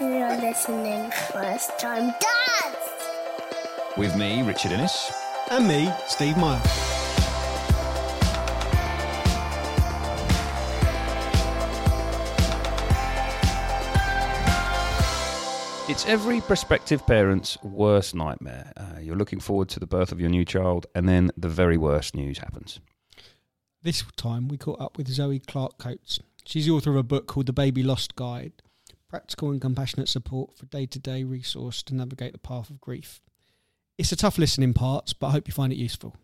You're listening First Time Dads! With me, Richard Innes. And me, Steve Myers. It's every prospective parent's worst nightmare. You're looking forward to the birth of your new child, and then the very worst news happens. This time we caught up with Zoe Clark-Coates. She's the author of a book called The Baby Loss Guide, Practical and Compassionate Support for Day-to-Day Resource to Navigate the Path of Grief. It's a tough listen in parts, but I hope you find it useful.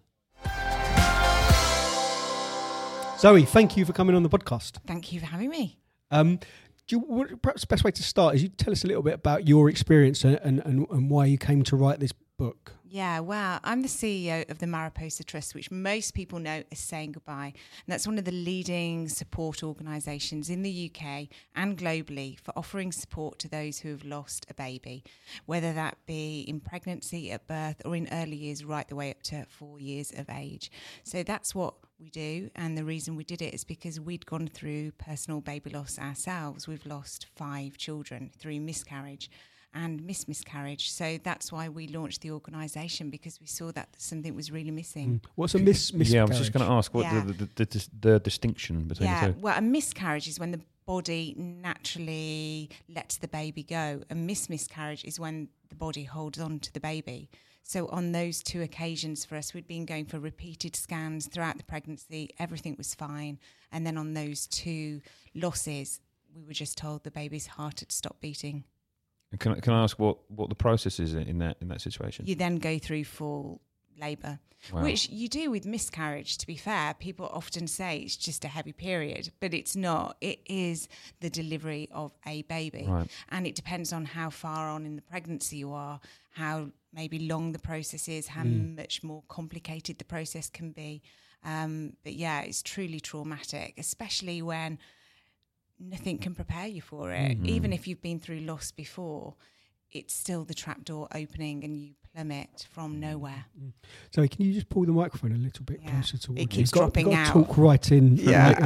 Zoe, thank you for coming on the podcast. Thank you for having me. Perhaps the best way to start is you tell us a little bit about your experience and why you came to write this book. Yeah, wow. I'm the CEO of the Mariposa Trust, which most people know as Saying Goodbye. And that's one of the leading support organisations in the UK and globally for offering support to those who have lost a baby, whether that be in pregnancy, at birth, or in early years, right the way up to 4 years of age. So that's what we do. And the reason we did it is because we'd gone through personal baby loss ourselves. We've lost 5 children through miscarriage and miscarriage. So that's why we launched the organisation, because we saw that something was really missing. What's a miscarriage? Yeah, I was just going to ask what the distinction between the two. Well, a miscarriage is when the body naturally lets the baby go. A miscarriage is when the body holds on to the baby. So on those two occasions for us, we'd been going for repeated scans throughout the pregnancy. Everything was fine. And then on those 2 losses, we were just told the baby's heart had stopped beating. Can I ask what the process is in that situation? You then go through full labour, which you do with miscarriage, to be fair. People often say it's just a heavy period, but it's not. It is the delivery of a baby. Right. And it depends on how far on in the pregnancy you are, how maybe long the process is, how much more complicated the process can be. But yeah, it's truly traumatic, especially when nothing can prepare you for it. Mm-hmm. Even if you've been through loss before, it's still the trapdoor opening and you plummet from nowhere. So can you just pull the microphone a little bit closer to it? Keeps dropping out. Talk right in, like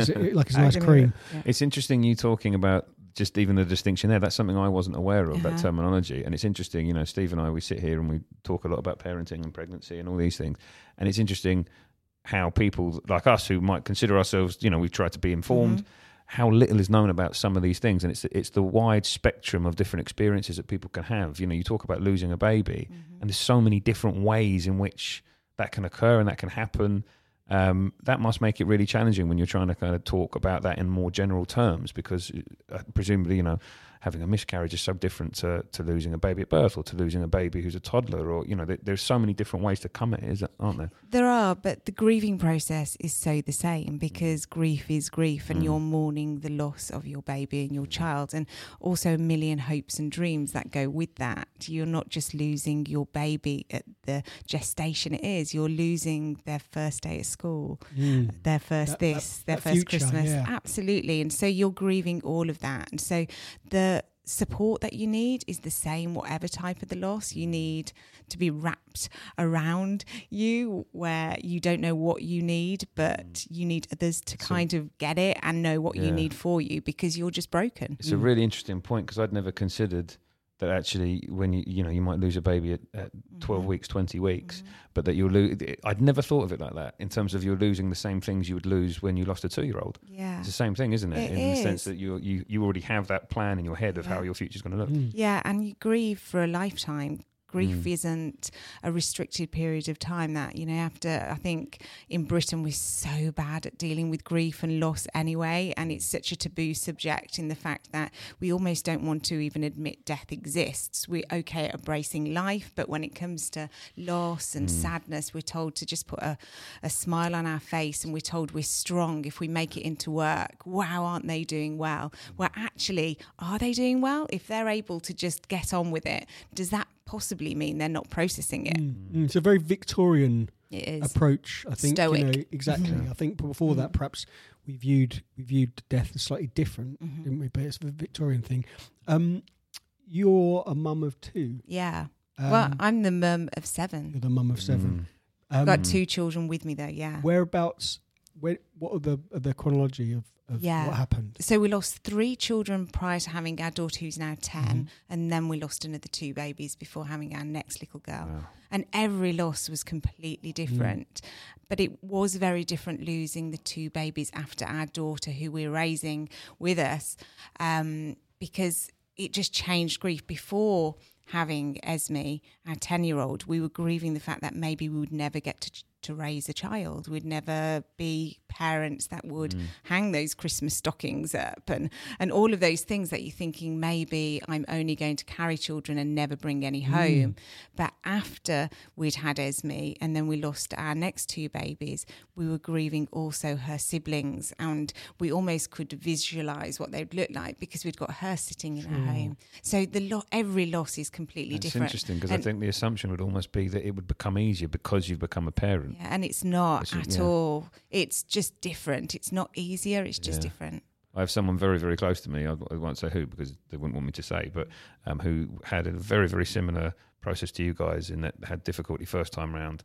it's an ice cream. Yeah. It's interesting you talking about just even the distinction there. That's something I wasn't aware of, that terminology. And it's interesting, Steve and I, we sit here and we talk a lot about parenting and pregnancy and all these things. And it's interesting how people like us who might consider ourselves, we've tried to be informed, how little is known about some of these things. And it's the wide spectrum of different experiences that people can have. You talk about losing a baby, and there's so many different ways in which that can occur and that can happen. That must make it really challenging when you're trying to kind of talk about that in more general terms, because presumably, having a miscarriage is so different to losing a baby at birth, or to losing a baby who's a toddler, or, there's so many different ways to come at it, aren't there? There are, but the grieving process is so the same, because grief is grief, and you're mourning the loss of your baby and your child, and also a million hopes and dreams that go with that. You're not just losing your baby at the gestation it is, you're losing their first day at school, their first their first future, Christmas. Yeah. Absolutely. And so you're grieving all of that. And so the support that you need is the same, whatever type of the loss. You need to be wrapped around you, where you don't know what you need, but you need others to kind of get it and know what you need for you, because you're just broken. It's a really interesting point, because I'd never considered that actually when you might lose a baby at 12 weeks, 20 weeks, but that you'll lose. I'd never thought of it like that, in terms of you're losing the same things you would lose when you lost a 2-year-old. Yeah. It's the same thing, isn't it? In the sense that you already have that plan in your head of how your future's going to look. Yeah, and you grieve for a lifetime. Grief isn't a restricted period of time that, you know, after, I think in Britain we're so bad at dealing with grief and loss anyway, and it's such a taboo subject in the fact that we almost don't want to even admit death exists. We're okay at embracing life, but when it comes to loss and sadness, we're told to just put a smile on our face, and we're told we're strong if we make it into work. Wow, aren't they doing well? Well, actually, are they doing well? If they're able to just get on with it, does that possibly mean they're not processing it? It's a very Victorian approach, I think. Stoic. You know, exactly. I think before that, perhaps we viewed death as slightly different, didn't we? But it's a Victorian thing. You're a mum of two. Yeah. Well, I'm the mum of seven. You're the mum of seven. I've got two children with me, though. Yeah. Whereabouts? What are the chronology of what happened? So we lost three children prior to having our daughter, who's now 10, and then we lost another two babies before having our next little girl. Wow. And every loss was completely different. But it was very different losing the two babies after our daughter, who we're raising with us, because it just changed grief. Before having Esme, our 10-year-old, we were grieving the fact that maybe we would never get to raise a child. We'd never be parents that would hang those Christmas stockings up and all of those things that you're thinking, maybe I'm only going to carry children and never bring any home. But after we'd had Esme and then we lost our next two babies, we were grieving also her siblings, and we almost could visualise what they'd look like because we'd got her sitting in our home. So every loss is completely different. It's interesting because I think the assumption would almost be that it would become easier because you've become a parent. Yeah, and it's not at all. It's just different. It's not easier. It's just different. I have someone very, very close to me. I won't say who because they wouldn't want me to say, but who had a very, very similar process to you guys in that had difficulty first time round,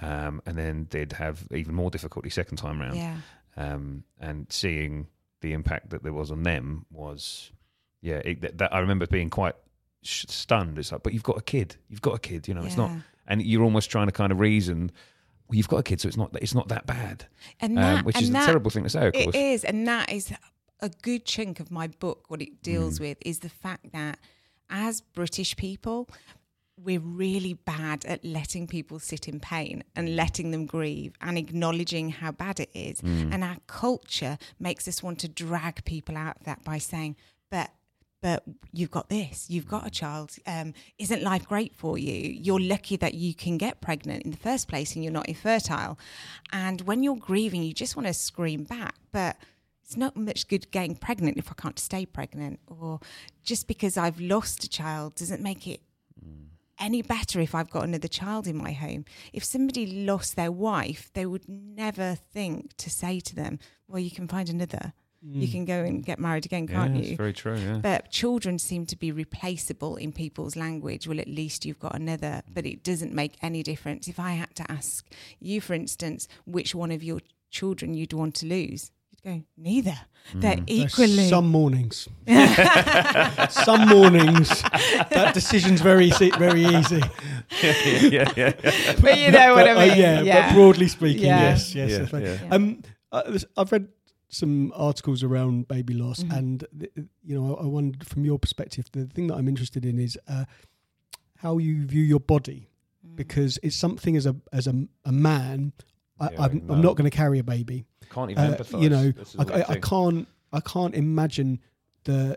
and then did have even more difficulty second time round. Yeah. And seeing the impact that there was on them was, I remember being quite stunned. It's like, but you've got a kid, you know, it's not, and you're almost trying to kind of reason, well, you've got a kid, so it's not that bad, and that, which is a terrible thing to say, of course. It is, and that is a good chunk of my book. What it deals with is the fact that as British people, we're really bad at letting people sit in pain and letting them grieve and acknowledging how bad it is. And our culture makes us want to drag people out of that by saying, but you've got this, you've got a child, isn't life great for you? You're lucky that you can get pregnant in the first place and you're not infertile. And when you're grieving, you just want to scream back, but it's not much good getting pregnant if I can't stay pregnant, or just because I've lost a child doesn't make it any better if I've got another child in my home. If somebody lost their wife, they would never think to say to them, well, you can find another. You can go and get married again, can't you? That's very true, yeah. But children seem to be replaceable in people's language. Well, at least you've got another, but it doesn't make any difference. If I had to ask you, for instance, which one of your children you'd want to lose, you'd go, neither. They're equally... Some mornings. Some mornings, that decision's very easy. Yeah. But you know what I mean. But broadly speaking, yes. Yeah. I've read some articles around baby loss, and you know, I wondered from your perspective, the thing that I'm interested in is how you view your body, because it's something as a man, I'm not going to carry a baby. I can't even empathise. You know, I can't imagine the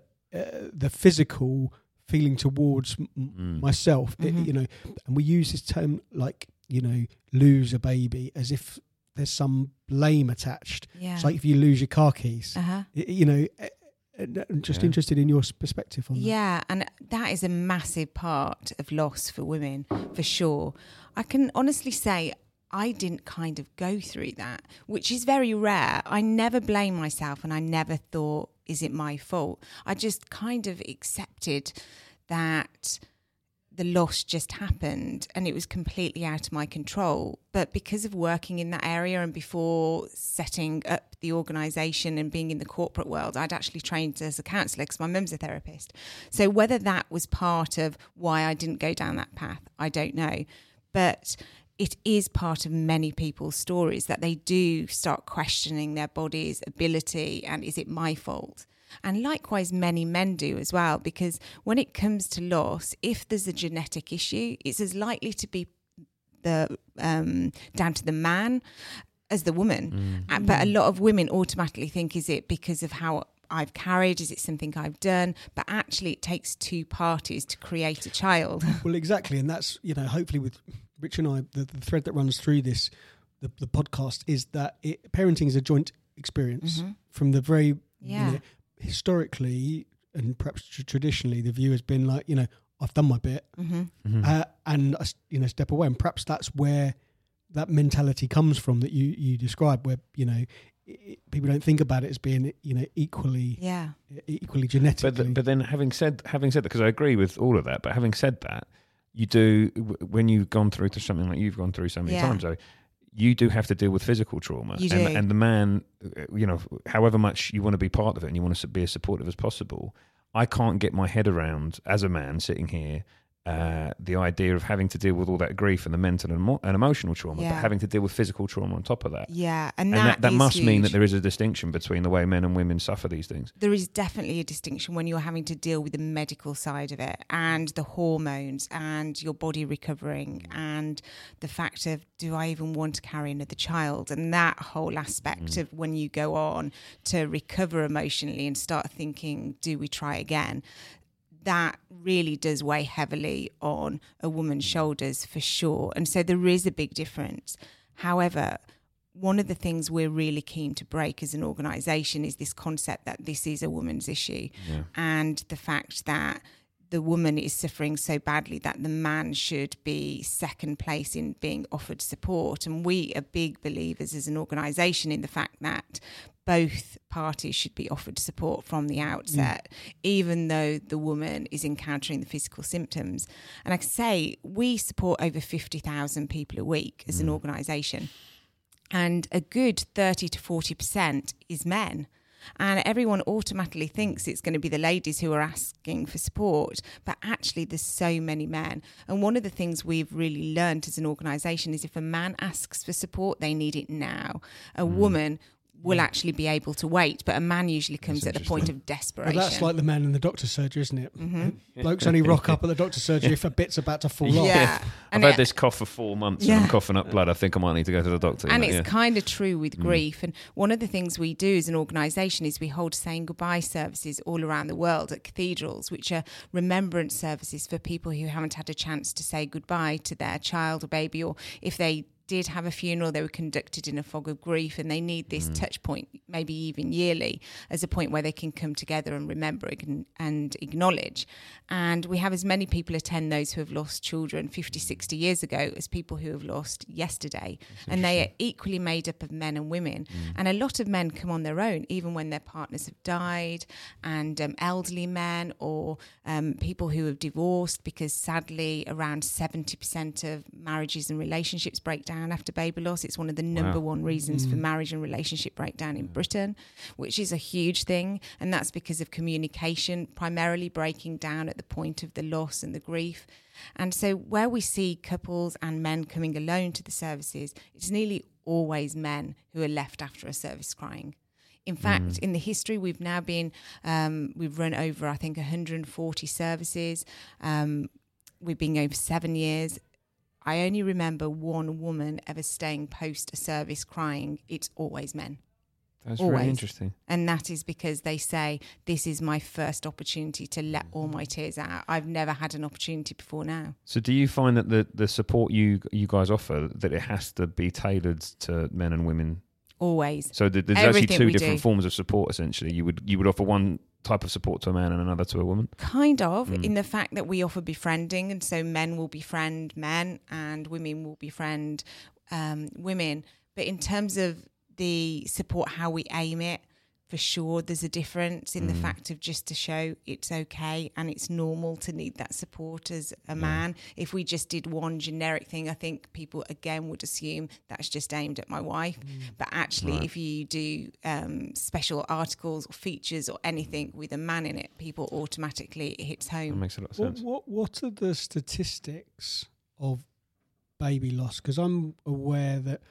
physical feeling towards myself. Mm-hmm. You know, and we use this term like, you know, lose a baby as if there's some blame attached. Yeah. It's like if you lose your car keys, you know, I'm just interested in your perspective on that. Yeah, and that is a massive part of loss for women, for sure. I can honestly say I didn't kind of go through that, which is very rare. I never blame myself and I never thought, is it my fault? I just kind of accepted that the loss just happened and it was completely out of my control. But because of working in that area and before setting up the organisation and being in the corporate world, I'd actually trained as a counsellor because my mum's a therapist. So whether that was part of why I didn't go down that path, I don't know. But it is part of many people's stories that they do start questioning their body's ability and is it my fault? And likewise, many men do as well, because when it comes to loss, if there's a genetic issue, it's as likely to be the down to the man as the woman. Mm. But a lot of women automatically think, is it because of how I've carried? Is it something I've done? But actually, it takes two parties to create a child. Well, exactly. And that's, you know, hopefully with Rich and I, the thread that runs through this, the podcast, is that parenting is a joint experience. Mm-hmm. From the very, you know, historically and perhaps traditionally, the view has been like, you know, I've done my bit, and I, you know, step away. And perhaps that's where that mentality comes from that you describe, where, you know, people don't think about it as being, you know, equally genetic. But then, having said that, because I agree with all of that, but having said that, you do, when you've gone through to something like you've gone through so many times, though, you do have to deal with physical trauma. And the man, you know, however much you want to be part of it and you want to be as supportive as possible, I can't get my head around, as a man sitting here, the idea of having to deal with all that grief and the mental and emotional trauma, but having to deal with physical trauma on top of that. Yeah, and that must mean that there is a distinction between the way men and women suffer these things. There is definitely a distinction when you're having to deal with the medical side of it and the hormones and your body recovering and the fact of, do I even want to carry another child? And that whole aspect of when you go on to recover emotionally and start thinking, do we try again? That really does weigh heavily on a woman's shoulders, for sure. And so there is a big difference. However, one of the things we're really keen to break as an organisation is this concept that this is a woman's issue, and the fact that the woman is suffering so badly that the man should be second place in being offered support. And we are big believers as an organisation in the fact that both parties should be offered support from the outset, even though the woman is encountering the physical symptoms. And I can say we support over 50,000 people a week as an organisation, and a good 30 to 40% is men. And everyone automatically thinks it's going to be the ladies who are asking for support, but actually there's so many men. And one of the things we've really learned as an organisation is if a man asks for support, they need it now. A woman will actually be able to wait, but a man usually comes at the point of desperation. Well, that's like the man in the doctor's surgery, isn't it? Mm-hmm. Blokes only rock up at the doctor's surgery if a bit's about to fall off. Yeah. I've had this cough for 4 months and I'm coughing up blood. I think I might need to go to the doctor. And it's kind of true with grief. And one of the things we do as an organisation is we hold Saying Goodbye services all around the world at cathedrals, which are remembrance services for people who haven't had a chance to say goodbye to their child or baby, or if they did have a funeral, they were conducted in a fog of grief, and they need this touch point, maybe even yearly, as a point where they can come together and remember and acknowledge. And we have as many people attend those who have lost children 50, 60 years ago as people who have lost yesterday. And they are equally made up of men and women. And a lot of men come on their own, even when their partners have died, and elderly men or people who have divorced, because sadly around 70% of marriages and relationships break down after baby loss. It's one of the number one reasons for marriage and relationship breakdown in Britain, which is a huge thing. And that's because of communication primarily breaking down at the point of the loss and the grief. And so where we see couples and men coming alone to the services, it's nearly always men who are left after a service crying. In fact, in the history, we've now been, we've run over, I think, 140 services. We've been over 7 years. I only remember one woman ever staying post a service crying. It's always men. That's really interesting. And that is because they say, this is my first opportunity to let all my tears out. I've never had an opportunity before now. So do you find that the support you guys offer, that it has to be tailored to men and women? Always. So there's actually two different forms of support, essentially. You would offer one type of support to a man and another to a woman? Kind of, in the fact that we offer befriending, and so men will befriend men and women will befriend women. But in terms of the support, how we aim it, for sure there's a difference in the fact of just to show it's okay and it's normal to need that support as a man. If we just did one generic thing, I think people again would assume that's just aimed at my wife, but actually if you do special articles or features or anything with a man in it, people automatically, it hits home. That makes a lot of sense. What are the statistics of baby loss? Because I'm aware that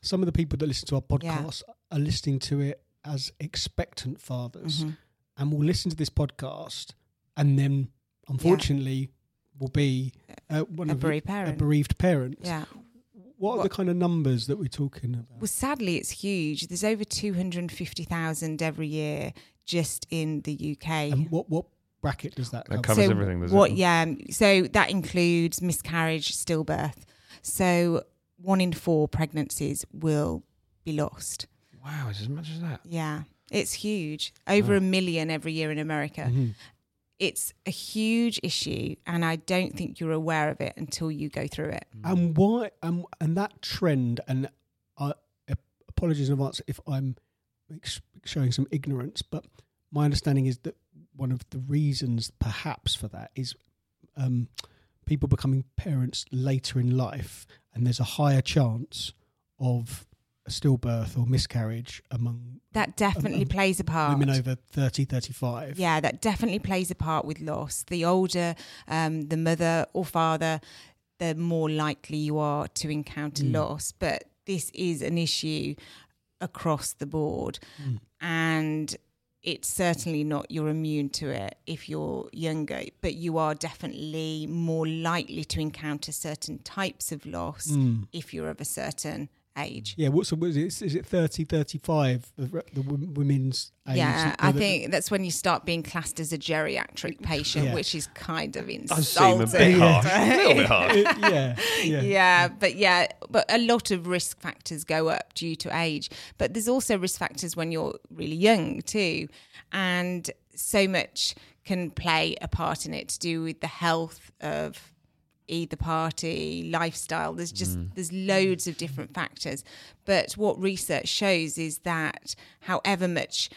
some of the people that listen to our podcast are listening to it as expectant fathers, and will listen to this podcast and then, unfortunately, will be a bereaved parent. Yeah. What are the kind of numbers that we're talking about? Well, sadly, it's huge. There's over 250,000 every year just in the UK. And what bracket does that cover? That covers everything, doesn't it? Yeah, so that includes miscarriage, stillbirth. So 1 in 4 pregnancies will be lost. Wow, it's as much as that. Yeah, it's huge. Over 1 million every year in America. Mm-hmm. It's a huge issue, and I don't think you're aware of it until you go through it. And why? And that trend. And apologies in advance if I'm showing some ignorance, but my understanding is that one of the reasons, perhaps, for that is people becoming parents later in life, and there's a higher chance of a stillbirth or miscarriage among that definitely plays a part. Women over 30, 35. Yeah, that definitely plays a part with loss. The older the mother or father, the more likely you are to encounter loss. But this is an issue across the board. And it's certainly not you're immune to it if you're younger, but you are definitely more likely to encounter certain types of loss if you're of a certain age. Yeah, what is it 30, 35, the women's age? Yeah, I think that's when you start being classed as a geriatric patient, which is kind of insulting. I seem a bit harsh. A little bit harsh. But a lot of risk factors go up due to age. But there's also risk factors when you're really young too. And so much can play a part in it to do with the health of either party, lifestyle. There's just there's loads of different factors, but what research shows is that however much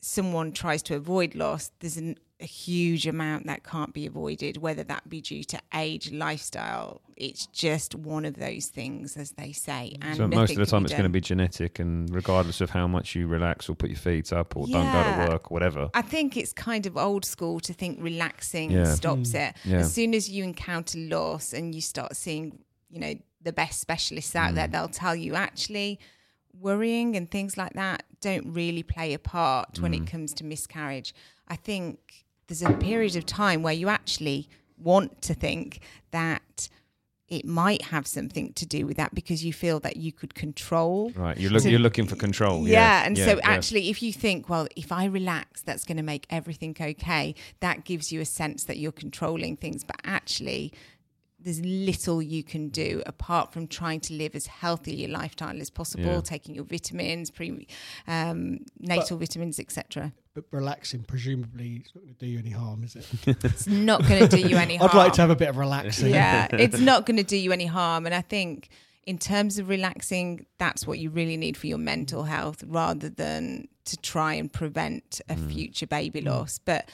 someone tries to avoid loss, there's a huge amount that can't be avoided, whether that be due to age, lifestyle. It's just one of those things, as they say. And so most of the time it's going to be genetic, and regardless of how much you relax or put your feet up or don't go to work or whatever. I think it's kind of old school to think relaxing stops it. Yeah. As soon as you encounter loss and you start seeing, the best specialists out there, they'll tell you actually worrying and things like that don't really play a part when it comes to miscarriage. I think there's a period of time where you actually want to think that it might have something to do with that because you feel that you could control. Right, you're looking for control. Actually if you think, well, if I relax, that's going to make everything okay, that gives you a sense that you're controlling things. But actually there's little you can do apart from trying to live as healthy a lifestyle as possible, taking your vitamins, natal vitamins, etc. But relaxing, presumably, it's not going to do you any harm, is it? It's not going to do you any harm. I'd like to have a bit of relaxing. Yeah, it's not going to do you any harm. And I think in terms of relaxing, that's what you really need for your mental health rather than to try and prevent a future baby loss. But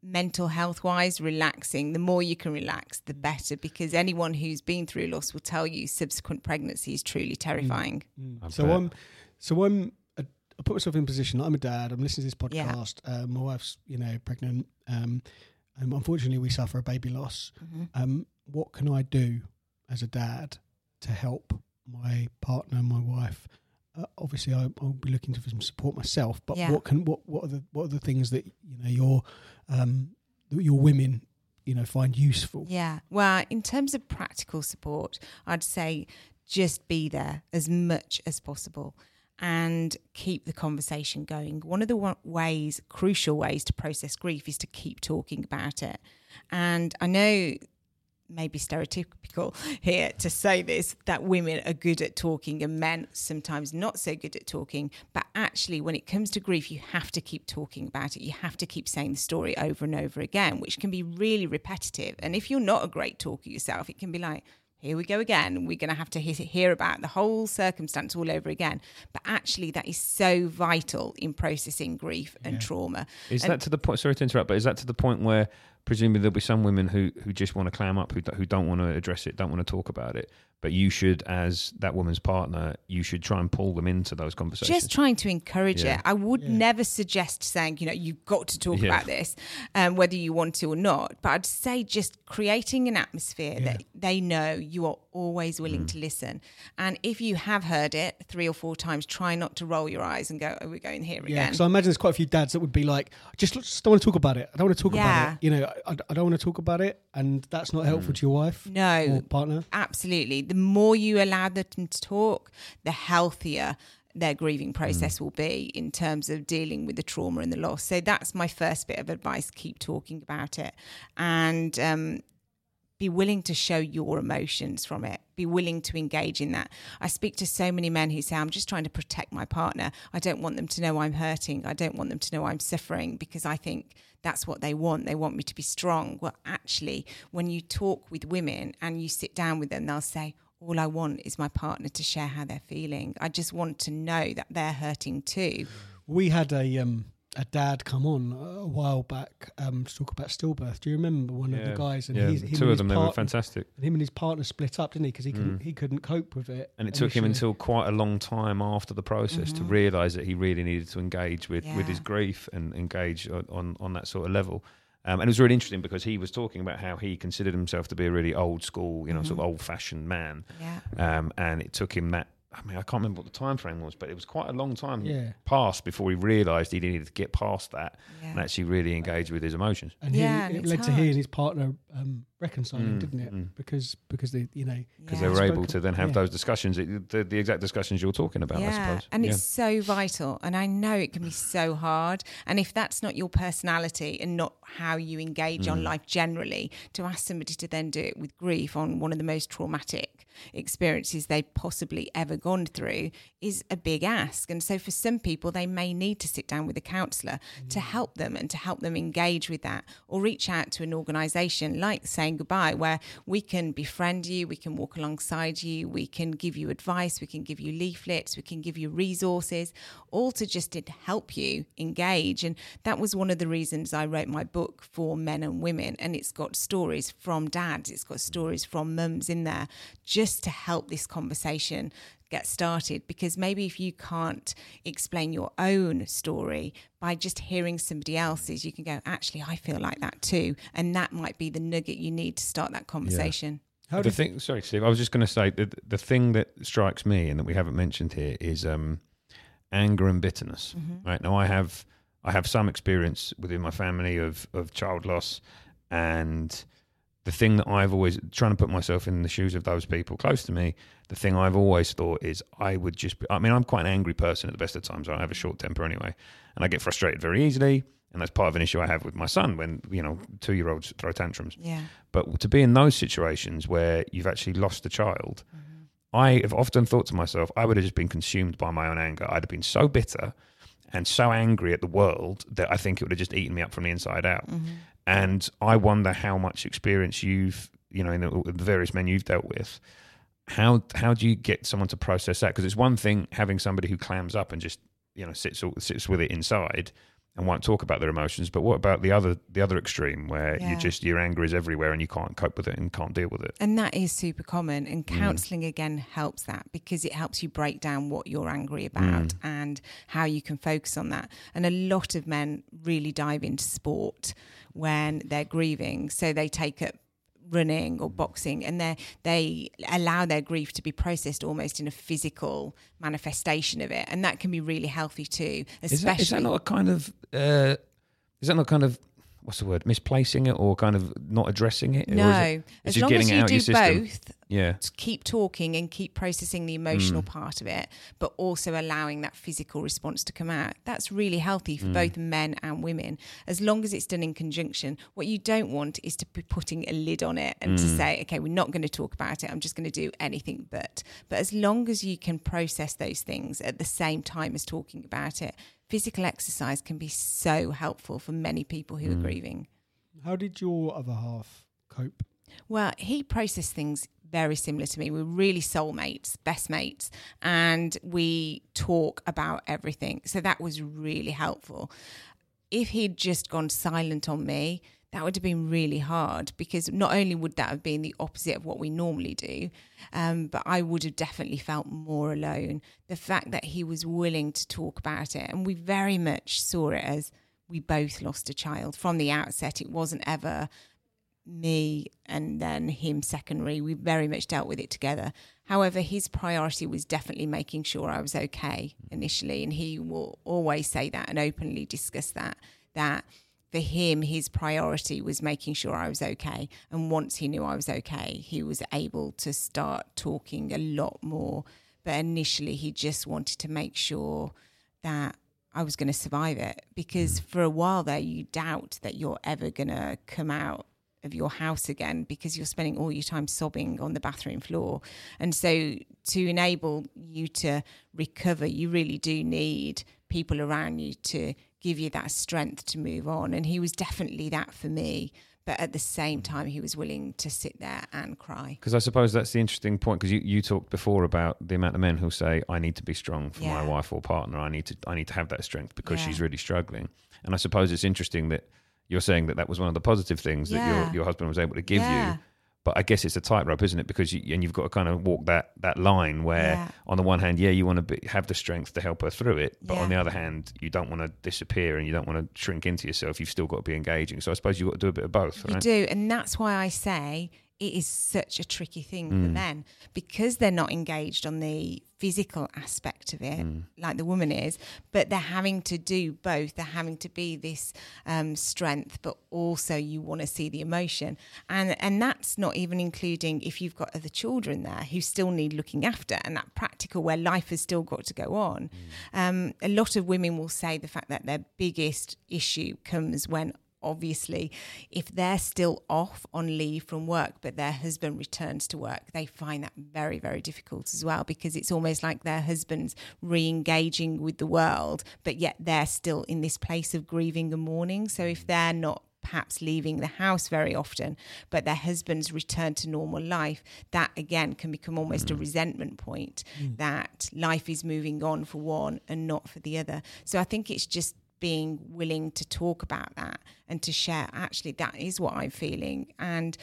mental health-wise, relaxing, the more you can relax, the better, because anyone who's been through loss will tell you subsequent pregnancy is truly terrifying. I put myself in a position. I'm a dad. I'm listening to this podcast. Yeah. My wife's, pregnant. And unfortunately, we suffer a baby loss. Mm-hmm. What can I do as a dad to help my partner and my wife? Obviously, I'll be looking for some support myself. But what are the things that your women find useful? Yeah. Well, in terms of practical support, I'd say just be there as much as possible and keep the conversation going. One of the crucial ways to process grief is to keep talking about it. And I know maybe stereotypical here to say this, that women are good at talking and men sometimes not so good at talking. But actually, when it comes to grief, you have to keep talking about it. You have to keep saying the story over and over again, which can be really repetitive. And if you're not a great talker yourself, it can be like, here we go again. We're going to have to hear about the whole circumstance all over again. But actually, that is so vital in processing grief and trauma. Is that to the point? Sorry to interrupt, but is that to the point where presumably there'll be some women who just want to clam up, who don't want to address it, don't want to talk about it? But you should, as that woman's partner, you should try and pull them into those conversations. Just trying to encourage it. I would never suggest saying, you've got to talk about this, whether you want to or not. But I'd say just creating an atmosphere that they know you are always willing to listen. And if you have heard it 3 or 4 times, try not to roll your eyes and go, oh, we're going here again. Yeah, because I imagine there's quite a few dads that would be like, just don't want to talk about it. I don't want to talk about it. You know, I don't want to talk about it. And that's not helpful to your wife or partner. Absolutely. The more you allow them to talk, the healthier their grieving process will be in terms of dealing with the trauma and the loss. So that's my first bit of advice. Keep talking about it. And be willing to show your emotions from it. Be willing to engage in that. I speak to so many men who say, I'm just trying to protect my partner. I don't want them to know I'm hurting. I don't want them to know I'm suffering, because I think that's what they want. They want me to be strong. Well, actually, when you talk with women and you sit down with them, they'll say, all I want is my partner to share how they're feeling. I just want to know that they're hurting too. We had a dad come on a while back to talk about stillbirth. Do you remember one of the guys? And two of them, they were fantastic. And him and his partner split up, didn't he? Because he couldn't cope with it. And it took him until quite a long time after the process to realise that he really needed to engage with his grief and engage on that sort of level. And it was really interesting because he was talking about how he considered himself to be a really old school, you know, sort of old fashioned man. Yeah. And it took him that, I mean, I can't remember what the time frame was, but it was quite a long time past before he realised he needed to get past that and actually really engage with his emotions. And it led to he and his partner reconciling, didn't it? Because they, you know, they were able to then have those discussions, the exact discussions you're talking about, I suppose. And it's so vital. And I know it can be so hard. And if that's not your personality and not how you engage on life generally, to ask somebody to then do it with grief on one of the most traumatic experiences they've possibly ever gone through is a big ask. And so for some people, they may need to sit down with a counsellor to help them and to help them engage with that, or reach out to an organisation like Saying Goodbye, where we can befriend you, we can walk alongside you, we can give you advice, we can give you leaflets, we can give you resources, all to just help you engage. And that was one of the reasons I wrote my book for men and women, and it's got stories from dads, it's got stories from mums in there, just to help this conversation get started. Because maybe if you can't explain your own story, by just hearing somebody else's, you can go, actually, I feel like that too. And that might be the nugget you need to start that conversation. Yeah. Sorry, Steve, I was just going to say the thing that strikes me and that we haven't mentioned here is anger and bitterness. Right now, I have some experience within my family of child loss, and the thing that I've always, trying to put myself in the shoes of those people close to me, the thing I've always thought is I'm quite an angry person at the best of times. I have a short temper anyway, and I get frustrated very easily. And that's part of an issue I have with my son when, you know, 2-year-olds throw tantrums. Yeah. But to be in those situations where you've actually lost a child, I have often thought to myself, I would have just been consumed by my own anger. I'd have been so bitter and so angry at the world that I think it would have just eaten me up from the inside out. And I wonder how much experience you've, you know, in the various men you've dealt with, how do you get someone to process that? Because it's one thing having somebody who clams up and just, you know, sits with it inside and won't talk about their emotions. But what about the other extreme where your anger is everywhere and you can't cope with it and can't deal with it? And that is super common. And counselling again helps that, because it helps you break down what you're angry about and how you can focus on that. And a lot of men really dive into sport when they're grieving. So they take up running or boxing, and they allow their grief to be processed almost in a physical manifestation of it, and that can be really healthy too. Especially is that not kind of what's the word, misplacing it or kind of not addressing it? No, as long as you do both, keep talking and keep processing the emotional part of it, but also allowing that physical response to come out. That's really healthy for both men and women, as long as it's done in conjunction. What you don't want is to be putting a lid on it and to say, okay, we're not going to talk about it, I'm just going to do anything but as long as you can process those things at the same time as talking about it, physical exercise can be so helpful for many people who are grieving. How did your other half cope? Well, he processed things very similar to me. We're really soulmates, best mates, and we talk about everything. So that was really helpful. If he'd just gone silent on me, that would have been really hard, because not only would that have been the opposite of what we normally do, but I would have definitely felt more alone. The fact that he was willing to talk about it, and we very much saw it as we both lost a child from the outset. It wasn't ever me, and then him secondary. We very much dealt with it together. However, his priority was definitely making sure I was okay initially, and he will always say that and openly discuss that for him, his priority was making sure I was okay. And once he knew I was okay, he was able to start talking a lot more. But initially, he just wanted to make sure that I was going to survive it, because for a while there, you doubt that you're ever going to come out of your house again, because you're spending all your time sobbing on the bathroom floor. And so to enable you to recover, you really do need people around you to give you that strength to move on. And he was definitely that for me. But at the same time, he was willing to sit there and cry. Because I suppose that's the interesting point, because you talked before about the amount of men who say, I need to be strong for my wife or partner. I need to have that strength because she's really struggling. And I suppose it's interesting that you're saying that that was one of the positive things that your husband was able to give you. But I guess it's a tightrope, isn't it? Because you've got to kind of walk that line where on the one hand, you want to have the strength to help her through it. But on the other hand, you don't want to disappear and you don't want to shrink into yourself. You've still got to be engaging. So I suppose you've got to do a bit of both, right? You do. And that's why I say it is such a tricky thing for men, because they're not engaged on the physical aspect of it like the woman is, but they're having to do both. They're having to be this strength, but also you want to see the emotion. And that's not even including if you've got other children there who still need looking after, and that practical where life has still got to go on. A lot of women will say the fact that their biggest issue comes when, obviously, if they're still off on leave from work, but their husband returns to work, they find that very, very difficult as well, because it's almost like their husband's re-engaging with the world, but yet they're still in this place of grieving and mourning. So if they're not perhaps leaving the house very often, but their husband's return to normal life, that again can become almost a resentment point that life is moving on for one and not for the other. So I think it's just being willing to talk about that and to share, actually, that is what I'm feeling. And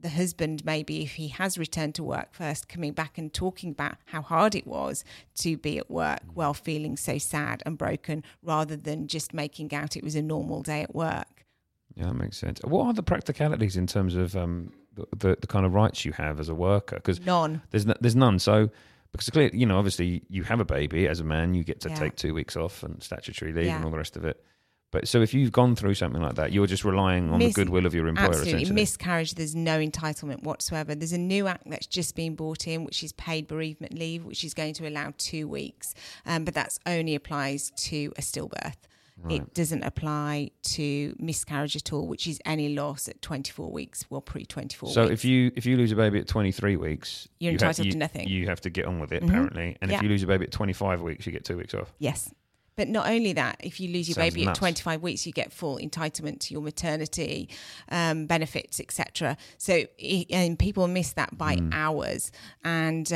the husband, maybe if he has returned to work first, coming back and talking about how hard it was to be at work while feeling so sad and broken, rather than just making out it was a normal day at work. Yeah, that makes sense. What are the practicalities in terms of the kind of rights you have as a worker? 'Cause none. There's none. So... Because clearly, you know, obviously you have a baby as a man, you get to take 2 weeks off and statutory leave and all the rest of it. But so if you've gone through something like that, you're just relying on the goodwill of your employer, essentially. Miscarriage, there's no entitlement whatsoever. There's a new act that's just been brought in, which is paid bereavement leave, which is going to allow 2 weeks. But that's only applies to a stillbirth. Right. It doesn't apply to miscarriage at all, which is any loss at 24 weeks, well, pre-24 weeks. So if you lose a baby at 23 weeks... You're entitled to nothing. You have to get on with it, apparently. And if you lose a baby at 25 weeks, you get 2 weeks off. Yes. But not only that, if you lose your baby at 25 weeks, you get full entitlement to your maternity benefits, etc. So, and people miss that by hours. And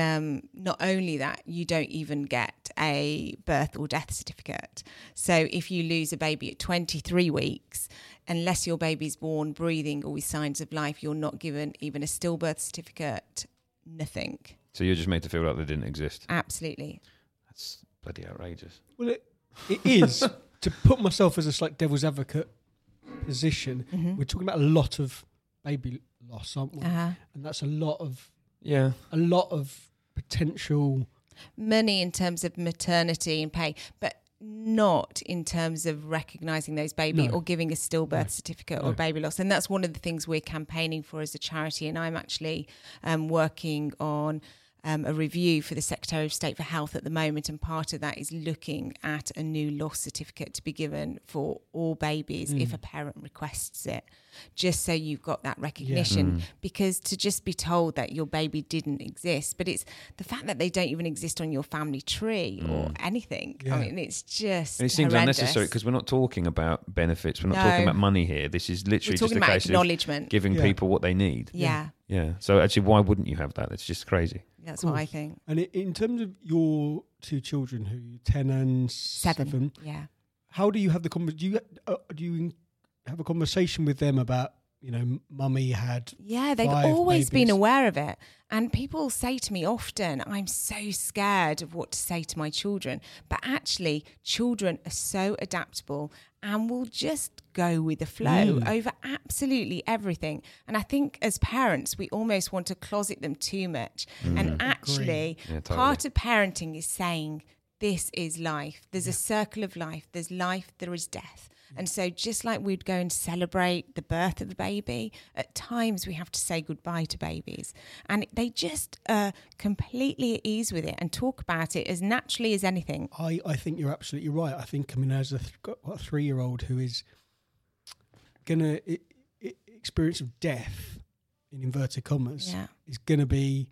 not only that, you don't even get a birth or death certificate. So if you lose a baby at 23 weeks, unless your baby's born breathing or with signs of life, you're not given even a stillbirth certificate, nothing. So you're just made to feel like they didn't exist. Absolutely. That's bloody outrageous. Well, it is, to put myself as a slight devil's advocate position, we're talking about a lot of baby loss, aren't we? And that's a lot of potential money in terms of maternity and pay, but not in terms of recognising those baby or giving a stillbirth certificate or baby loss. And that's one of the things we're campaigning for as a charity. And I'm actually working on... a review for the Secretary of State for Health at the moment, and part of that is looking at a new loss certificate to be given for all babies if a parent requests it, just so you've got that recognition. Because to just be told that your baby didn't exist, but it's the fact that they don't even exist on your family tree or anything. I mean, it's just and it seems horrendous. Unnecessary, because we're not talking about benefits, we're not talking about money here. This is literally just a case of giving people what they need. Yeah. So actually, why wouldn't you have that? It's just crazy. That's what I think. And in terms of your two children, who are 10 and 7, how do you have the conversation? Do you have a conversation with them about you know, mummy had they've always been aware of it. And people say to me often, I'm so scared of what to say to my children. But actually, children are so adaptable and will just go with the flow over absolutely everything. And I think as parents, we almost want to closet them too much. And actually, part of parenting is saying, this is life. There's a circle of life, there is death. And so just like we'd go and celebrate the birth of the baby, at times we have to say goodbye to babies. And they just are completely at ease with it and talk about it as naturally as anything. I think you're absolutely right. I think, I mean, as a 3-year-old who is going to experience of death, in inverted commas, is going to be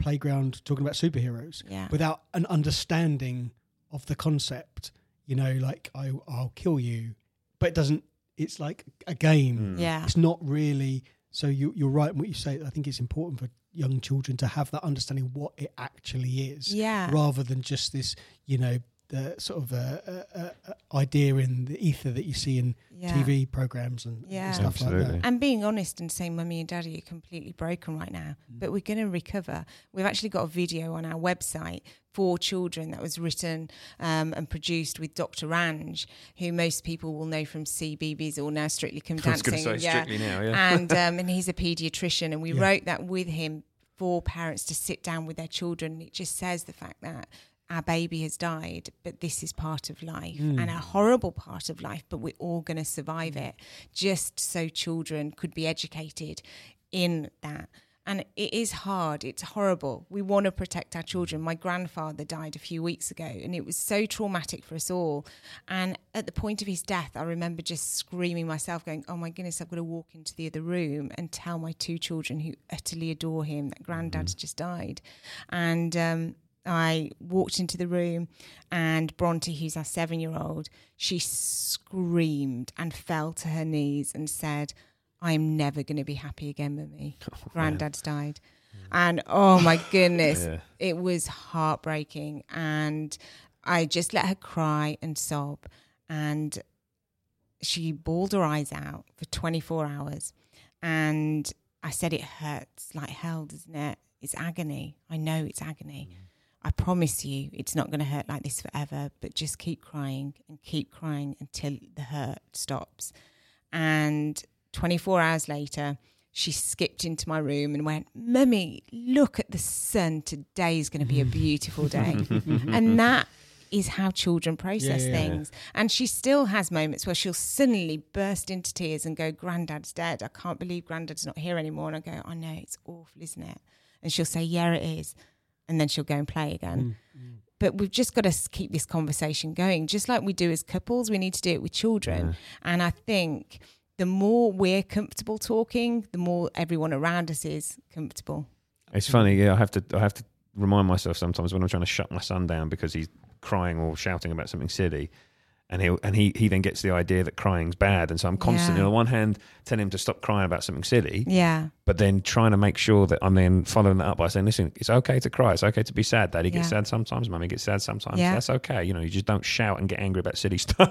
playground talking about superheroes without an understanding of the concept. You know, like, I'll kill you. But it doesn't, it's like a game. It's not really, so you're right in what you say. I think it's important for young children to have that understanding of what it actually is, rather than just this, you know, the sort of idea in the ether that you see in TV programs and stuff like that. And being honest and saying, Mummy and Daddy are completely broken right now, but we're going to recover. We've actually got a video on our website for children that was written and produced with Dr. Range, who most people will know from CBeebies or now Strictly Come Dancing. I was going to say Strictly now, and he's a paediatrician, and we wrote that with him for parents to sit down with their children. It just says the fact that our baby has died, but this is part of life and a horrible part of life, but we're all going to survive it, just so children could be educated in that. And it is hard. It's horrible. We want to protect our children. My grandfather died a few weeks ago, and it was so traumatic for us all. And at the point of his death, I remember just screaming myself, going, oh, my goodness, I've got to walk into the other room and tell my 2 children who utterly adore him that granddad's just died. And I walked into the room, and Bronte, who's our 7-year-old, she screamed and fell to her knees and said, I'm never going to be happy again, Mummy. Granddad's died. And oh my goodness, it was heartbreaking. And I just let her cry and sob. And she bawled her eyes out for 24 hours. And I said, it hurts like hell, doesn't it? It's agony. I know it's agony. I promise you it's not going to hurt like this forever, but just keep crying until the hurt stops. And 24 hours later, she skipped into my room and went, Mummy, look at the sun. Today's going to be a beautiful day. And that is how children process things. And she still has moments where she'll suddenly burst into tears and go, Granddad's dead. I can't believe Granddad's not here anymore. And I go, I know, it's awful, isn't it? And she'll say, yeah, it is. And then she'll go and play again. But we've just got to keep this conversation going. Just like we do as couples, we need to do it with children. And I think the more we're comfortable talking, the more everyone around us is comfortable. It's funny, I have to remind myself sometimes when I'm trying to shut my son down because he's crying or shouting about something silly, and he then gets the idea that crying's bad, and so I'm constantly on the one hand telling him to stop crying about something silly, but then trying to make sure that I'm then following that up by saying, listen, it's okay to cry, it's okay to be sad. Daddy gets sad sometimes, Mummy gets sad sometimes. That's okay, you know, you just don't shout and get angry about silly stuff.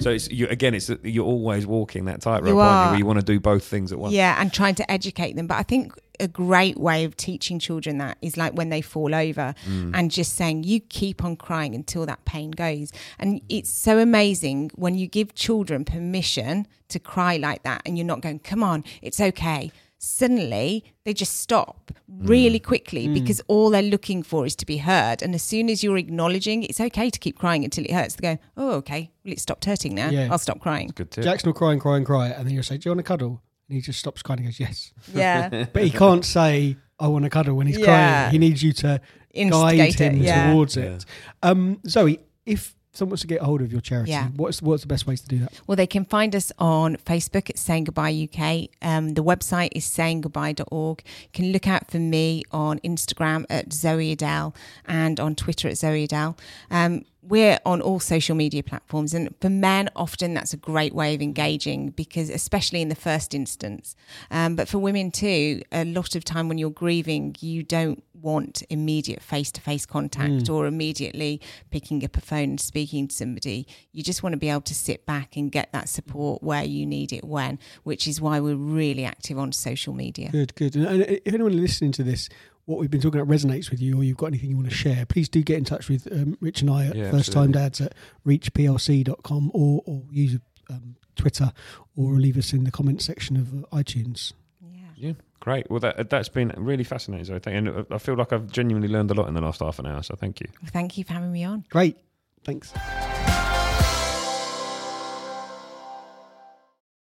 So you're always walking that tightrope, aren't you, where you want to do both things at once. And trying to educate them. But I think a great way of teaching children that is like when they fall over and just saying, you keep on crying until that pain goes. And it's so amazing when you give children permission to cry like that, and you're not going, come on, it's okay. Suddenly they just stop really quickly because all they're looking for is to be heard. And as soon as you're acknowledging it's okay to keep crying until it hurts, they go, oh, okay, well, it stopped hurting now. I'll stop crying. Jackson will cry. And then you'll say, do you want a cuddle? And he just stops crying and goes, yes. But he can't say, I want a cuddle when he's crying. He needs you to instigate guide him towards it. Zoe, if someone wants to get a hold of your charity, what's the best ways to do that? Well, they can find us on Facebook at Saying Goodbye UK. The website is sayinggoodbye.org. You can look out for me on Instagram at Zoe Adele and on Twitter at Zoe Adele. We're on all social media platforms, and for men, often that's a great way of engaging, because especially in the first instance. But for women too, a lot of time when you're grieving, you don't want immediate face-to-face contact or immediately picking up a phone and speaking to somebody. You just want to be able to sit back and get that support where you need it when, which is why we're really active on social media. Good. And if anyone listening to this, what we've been talking about resonates with you, or you've got anything you want to share, please do get in touch with Rich and I at First Time Dads at reachplc.com, or use Twitter, or leave us in the comment section of iTunes. Yeah, great. Well, that's been really fascinating, Zoe. And I feel like I've genuinely learned a lot in the last half an hour, so thank you. Well, thank you for having me on. Great. Thanks.